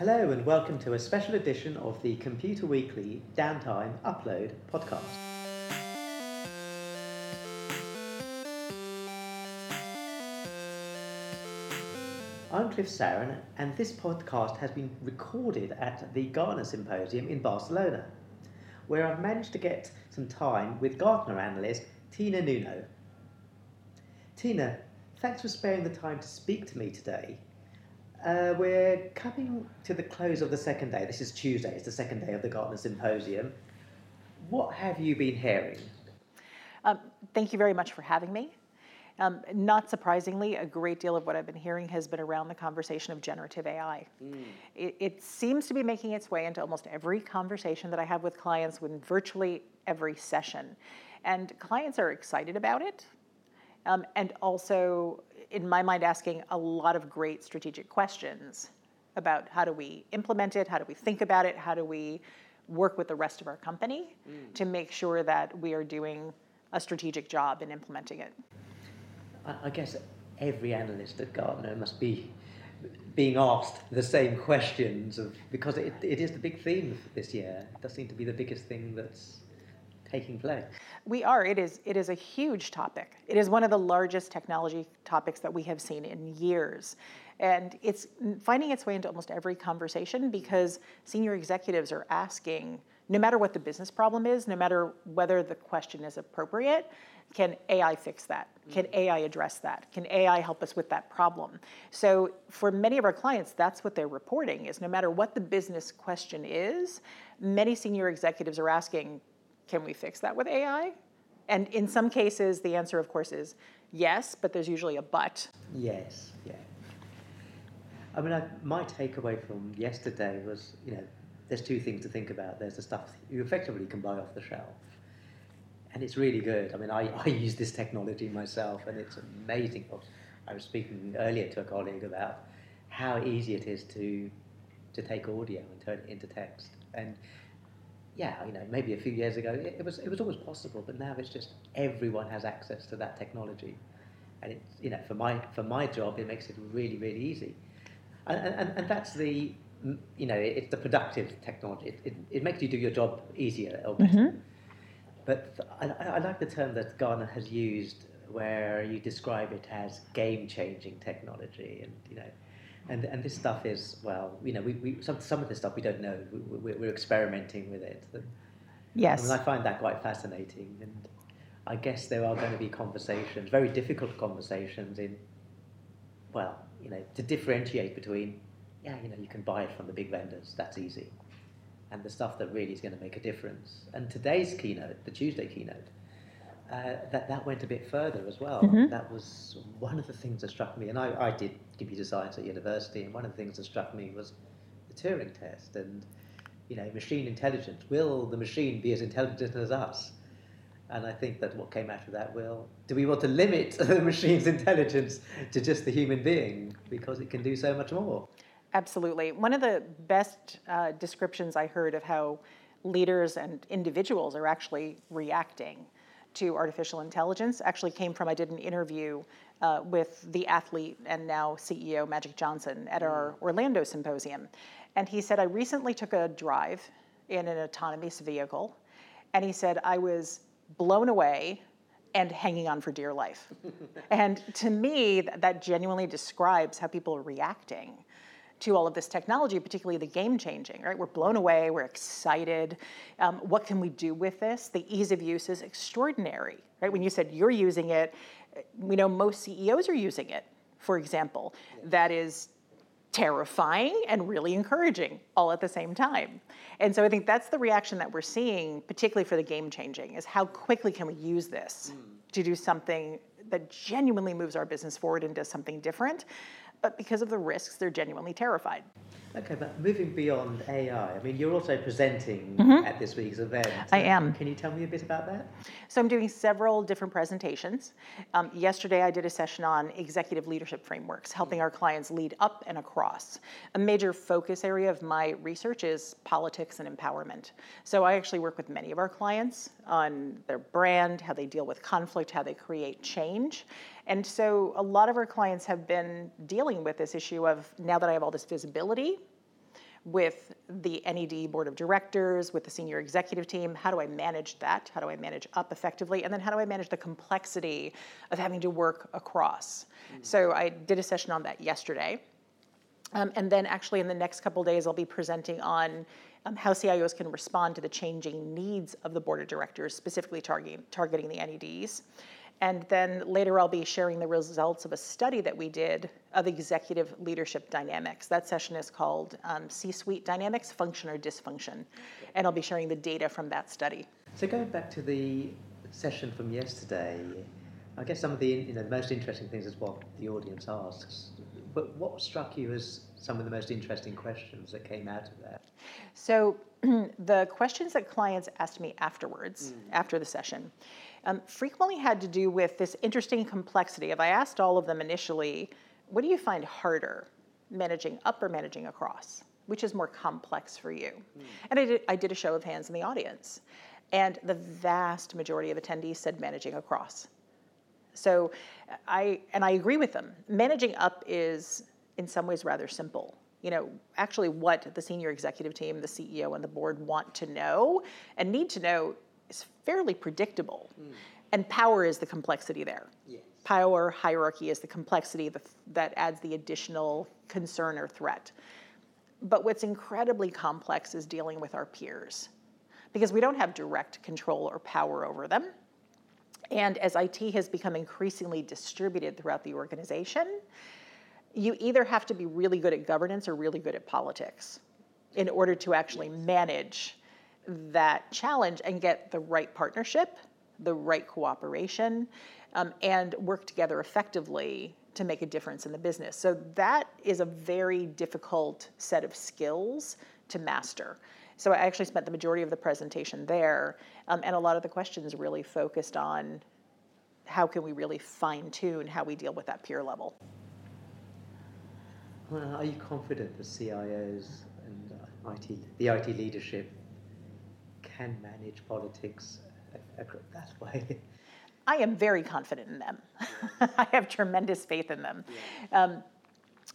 Hello and welcome to a special edition of the Computer Weekly Downtime Upload podcast. I'm Cliff Saran and this podcast has been recorded at the Gartner Symposium in Barcelona, where I've managed to get some time with Gartner analyst Tina Nunno. Tina, thanks for sparing the time to speak to me today. We're coming to the close of the second day. This is Tuesday, it's the second day of the Gartner Symposium. What have you been hearing? Thank you very much for having me. Not surprisingly, a great deal of what I've been hearing has been around the conversation of generative AI. It seems to be making its way into almost every conversation that I have with clients in virtually every session. And clients are excited about it. And also, in my mind, asking a lot of great strategic questions about how do we implement it, how do we think about it, how do we work with the rest of our company to make sure that we are doing a strategic job in implementing it. I guess every analyst at Gartner must be being asked the same questions because it is the big theme this year. It does seem to be the biggest thing that's taking place. We are. It is a huge topic. It is one of the largest technology topics that we have seen in years. And it's finding its way into almost every conversation because senior executives are asking, no matter what the business problem is, no matter whether the question is appropriate, can AI fix that? Can AI address that? Can AI help us with that problem? So for many of our clients, that's what they're reporting is no matter what the business question is, many senior executives are asking, can we fix that with AI? And in some cases, the answer, of course, is yes, but there's usually a but. Yes, yeah. I mean, my takeaway from yesterday was, there's two things to think about. There's the stuff you effectively can buy off the shelf, and it's really good. I mean, I use this technology myself, and it's amazing. I was speaking earlier to a colleague about how easy it is to take audio and turn it into text. And yeah, maybe a few years ago it was always possible, but now it's just everyone has access to that technology, and it's for my job it makes it really, really easy, and that's the it's the productive technology. It makes you do your job easier or better. Mm-hmm. But I like the term that Gartner has used, where you describe it as game-changing technology, And this stuff is, some of this stuff we don't know. We're experimenting with it. Yes. I mean, I find that quite fascinating. And I guess there are going to be conversations, very difficult conversations to differentiate between, you can buy it from the big vendors, that's easy, and the stuff that really is going to make a difference. And today's keynote, the Tuesday keynote, that went a bit further as well. Mm-hmm. That was one of the things that struck me, and I did computer science at university, and one of the things that struck me was the Turing test and machine intelligence. Will the machine be as intelligent as us? And I think that what came out of that do we want to limit the machine's intelligence to just the human being because it can do so much more? Absolutely. One of the best descriptions I heard of how leaders and individuals are actually reacting to artificial intelligence actually came from, I did an interview with the athlete and now CEO Magic Johnson at our Orlando Symposium. And he said, I recently took a drive in an autonomous vehicle. And he said, I was blown away and hanging on for dear life. And to me, that genuinely describes how people are reacting to all of this technology, particularly the game-changing, right? We're blown away, we're excited. What can we do with this? The ease of use is extraordinary, right? When you said you're using it, we know most CEOs are using it, for example. That is terrifying and really encouraging all at the same time. And so I think that's the reaction that we're seeing, particularly for the game-changing, is how quickly can we use this to do something that genuinely moves our business forward and does something different. But because of the risks, they're genuinely terrified. Okay, but moving beyond AI, you're also presenting at this week's event. I am. Can you tell me a bit about that? So I'm doing several different presentations. Yesterday, I did a session on executive leadership frameworks, helping our clients lead up and across. A major focus area of my research is politics and empowerment. So I actually work with many of our clients on their brand, how they deal with conflict, how they create change. And so a lot of our clients have been dealing with this issue of, now that I have all this visibility, with the NED board of directors, with the senior executive team? How do I manage that? How do I manage up effectively? And then how do I manage the complexity of having to work across? Mm-hmm. So I did a session on that yesterday. And then actually in the next couple days, I'll be presenting on how CIOs can respond to the changing needs of the board of directors, specifically targeting the NEDs. And then later I'll be sharing the results of a study that we did of executive leadership dynamics. That session is called C-Suite Dynamics, Function or Dysfunction. And I'll be sharing the data from that study. So going back to the session from yesterday, I guess some of the most interesting things is what the audience asks. But what struck you as some of the most interesting questions that came out of that? So the questions that clients asked me afterwards, after the session, frequently had to do with this interesting complexity. If I asked all of them initially, what do you find harder, managing up or managing across? Which is more complex for you? And I did a show of hands in the audience. And the vast majority of attendees said managing across. So I agree with them. Managing up is in some ways rather simple. Actually what the senior executive team, the CEO and the board want to know and need to know is fairly predictable. And power is the complexity there. Yes. Power, hierarchy is the complexity that adds the additional concern or threat. But what's incredibly complex is dealing with our peers because we don't have direct control or power over them. And as IT has become increasingly distributed throughout the organization, you either have to be really good at governance or really good at politics in order to actually manage that challenge and get the right partnership, the right cooperation, and work together effectively to make a difference in the business. So that is a very difficult set of skills to master. So I actually spent the majority of the presentation there, and a lot of the questions really focused on how can we really fine-tune how we deal with that peer level. Well, are you confident that CIOs and the IT leadership can manage politics that way? I am very confident in them. I have tremendous faith in them. Yeah.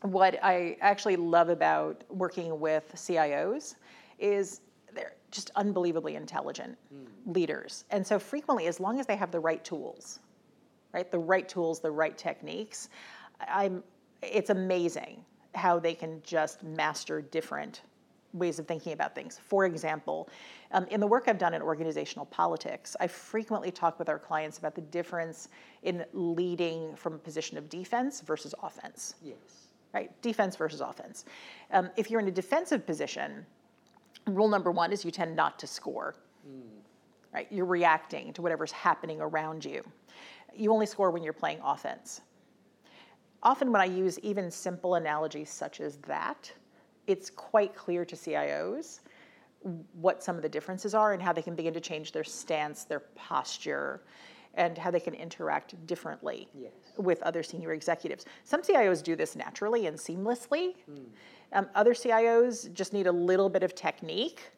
What I actually love about working with CIOs is they're just unbelievably intelligent leaders. And so frequently, as long as they have the right tools, the right techniques, it's amazing how they can just master different ways of thinking about things. For example, in the work I've done in organizational politics, I frequently talk with our clients about the difference in leading from a position of defense versus offense. Yes. Right? Defense versus offense. If you're in a defensive position, rule number one is you tend not to score, right? You're reacting to whatever's happening around you. You only score when you're playing offense. Often when I use even simple analogies such as that, it's quite clear to CIOs what some of the differences are and how they can begin to change their stance, their posture, and how they can interact differently with other senior executives. Some CIOs do this naturally and seamlessly. Other CIOs just need a little bit of technique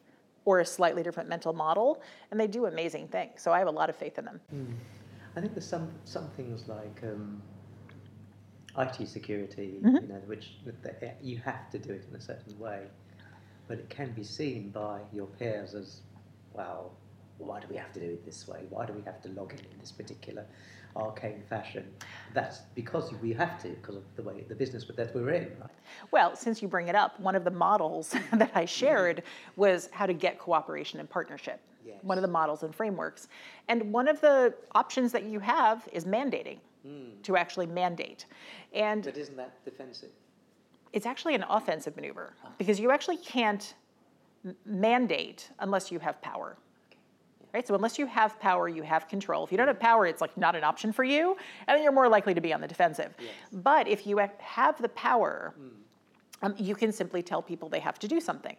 or a slightly different mental model, and they do amazing things. So I have a lot of faith in them. I think there's some things like IT security, which you have to do it in a certain way, but it can be seen by your peers as, wow, why do we have to do it this way? Why do we have to log in this particular arcane fashion? That's because we have to, because of the way the business that we're in, right? Well, since you bring it up, one of the models that I shared was how to get cooperation and partnership. Yes. One of the models and frameworks. And one of the options that you have is mandating, to actually mandate. But isn't that defensive? It's actually an offensive maneuver, because you actually can't mandate unless you have power. Right? So unless you have power, you have control. If you don't have power, it's like not an option for you, and then you're more likely to be on the defensive. Yes. But if you have the power, you can simply tell people they have to do something.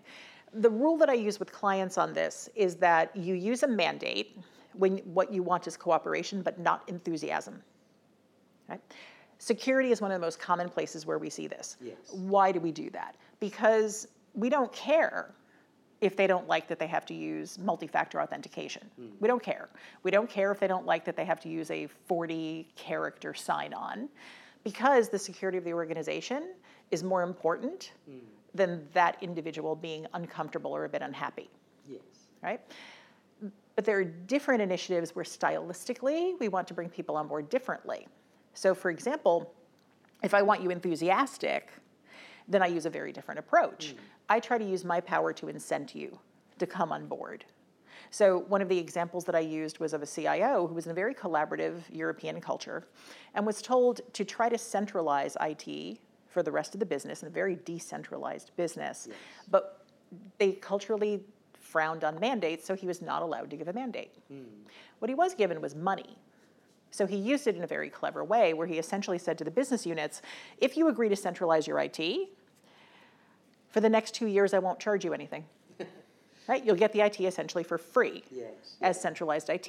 The rule that I use with clients on this is that you use a mandate when what you want is cooperation, but not enthusiasm. Right? Security is one of the most common places where we see this. Yes. Why do we do that? Because we don't care if they don't like that they have to use multi-factor authentication. We don't care. We don't care if they don't like that they have to use a 40-character sign-on, because the security of the organization is more important than that individual being uncomfortable or a bit unhappy. Yes. Right? But there are different initiatives where stylistically we want to bring people on board differently. So for example, if I want you enthusiastic, then I use a very different approach. I try to use my power to incent you to come on board. So one of the examples that I used was of a CIO who was in a very collaborative European culture and was told to try to centralize IT for the rest of the business, in a very decentralized business. Yes. But they culturally frowned on mandates, so he was not allowed to give a mandate. What he was given was money. So he used it in a very clever way where he essentially said to the business units, if you agree to centralize your IT, for the next 2 years I won't charge you anything. Right? You'll get the IT essentially for free as centralized IT,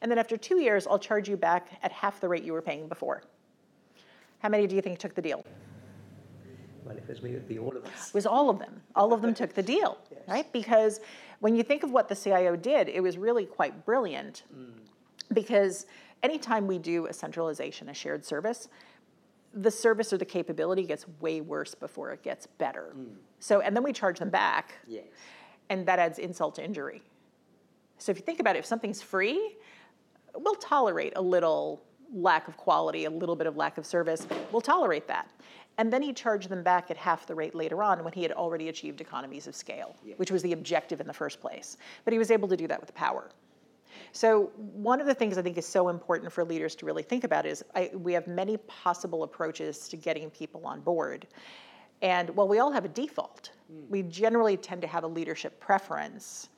and then after 2 years I'll charge you back at half the rate you were paying before. How many do you think took the deal? Well, if it was me, it would be all of us. It was all of them. All of them took the deal, right? Because when you think of what the CIO did, it was really quite brilliant because anytime we do a centralization, a shared service, the service or the capability gets way worse before it gets better. So, and then we charge them back, and that adds insult to injury. So if you think about it, if something's free, we'll tolerate a little lack of quality, a little bit of lack of service. We'll tolerate that. And then he charged them back at half the rate later on when he had already achieved economies of scale, which was the objective in the first place. But he was able to do that with power. So one of the things I think is so important for leaders to really think about is we have many possible approaches to getting people on board. And while we all have a default, we generally tend to have a leadership preference.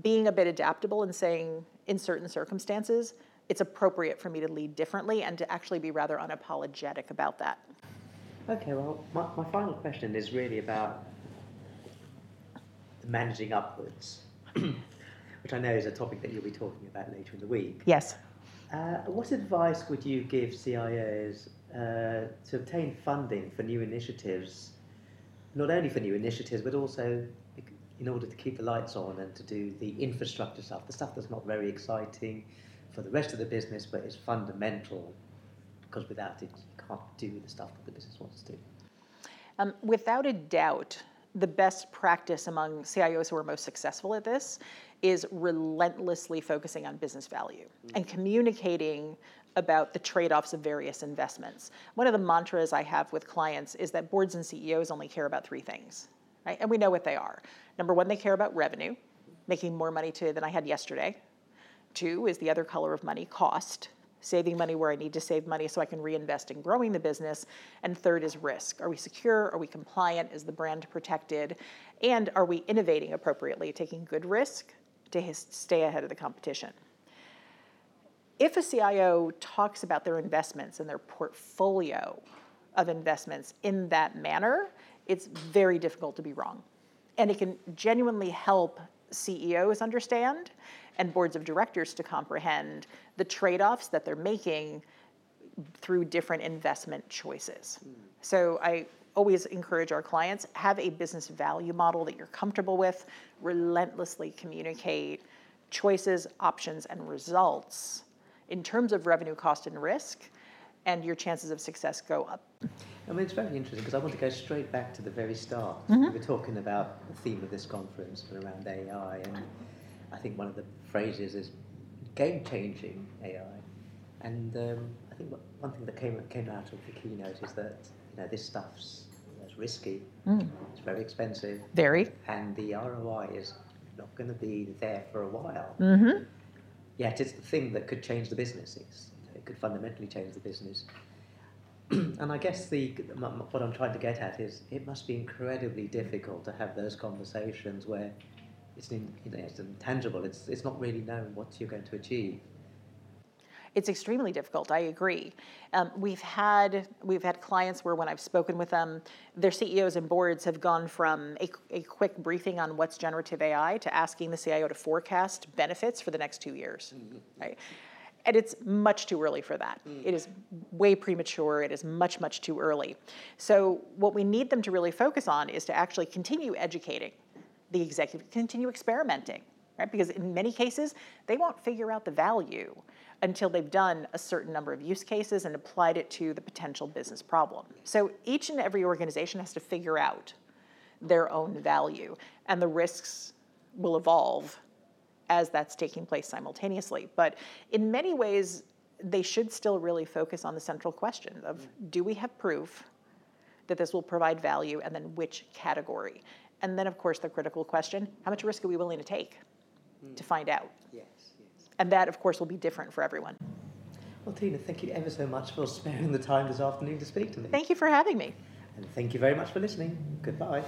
Being a bit adaptable and saying in certain circumstances, it's appropriate for me to lead differently and to actually be rather unapologetic about that. Okay, well, my final question is really about managing upwards. Which I know is a topic that you'll be talking about later in the week. Yes. What advice would you give CIOs to obtain funding for new initiatives, not only for new initiatives, but also in order to keep the lights on and to do the infrastructure stuff, the stuff that's not very exciting for the rest of the business, but is fundamental, because without it, you can't do the stuff that the business wants to do? Without a doubt, the best practice among CIOs who are most successful at this is relentlessly focusing on business value and communicating about the trade-offs of various investments. One of the mantras I have with clients is that boards and CEOs only care about three things, right? And we know what they are. Number one, they care about revenue, making more money today than I had yesterday. Two is the other color of money, cost, saving money where I need to save money so I can reinvest in growing the business. And third is risk. Are we secure? Are we compliant? Is the brand protected? And are we innovating appropriately, taking good risk to stay ahead of the competition? If a CIO talks about their investments and their portfolio of investments in that manner, it's very difficult to be wrong. And it can genuinely help CEOs understand and boards of directors to comprehend the trade-offs that they're making through different investment choices. So I always encourage our clients, have a business value model that you're comfortable with, relentlessly communicate choices, options, and results in terms of revenue, cost, and risk, and your chances of success go up. I mean, it's very interesting because I want to go straight back to the very start. We were talking about the theme of this conference around AI, and I think one of the phrases is game-changing AI. And I think one thing that came out of the keynote is that this stuff's risky, it's very expensive, and the ROI is not going to be there for a while. Yet it's the thing that could change the businesses. It could fundamentally change the business. And I guess what I'm trying to get at is it must be incredibly difficult to have those conversations where it's intangible. It's not really known what you're going to achieve. It's extremely difficult. I agree. We've had clients where when I've spoken with them, their CEOs and boards have gone from a quick briefing on what's generative AI to asking the CIO to forecast benefits for the next 2 years. Right? And it's much too early for that. It is way premature. It is much, much too early. So what we need them to really focus on is to actually continue educating the executive, continue experimenting, right? Because in many cases, they won't figure out the value until they've done a certain number of use cases and applied it to the potential business problem. So each and every organization has to figure out their own value, and the risks will evolve as that's taking place simultaneously. But in many ways, they should still really focus on the central question of, do we have proof that this will provide value, and then which category? And then, of course, the critical question, how much risk are we willing to take to find out? Yes, yes. And that, of course, will be different for everyone. Well, Tina, thank you ever so much for sparing the time this afternoon to speak to me. Thank you for having me. And thank you very much for listening. Goodbye.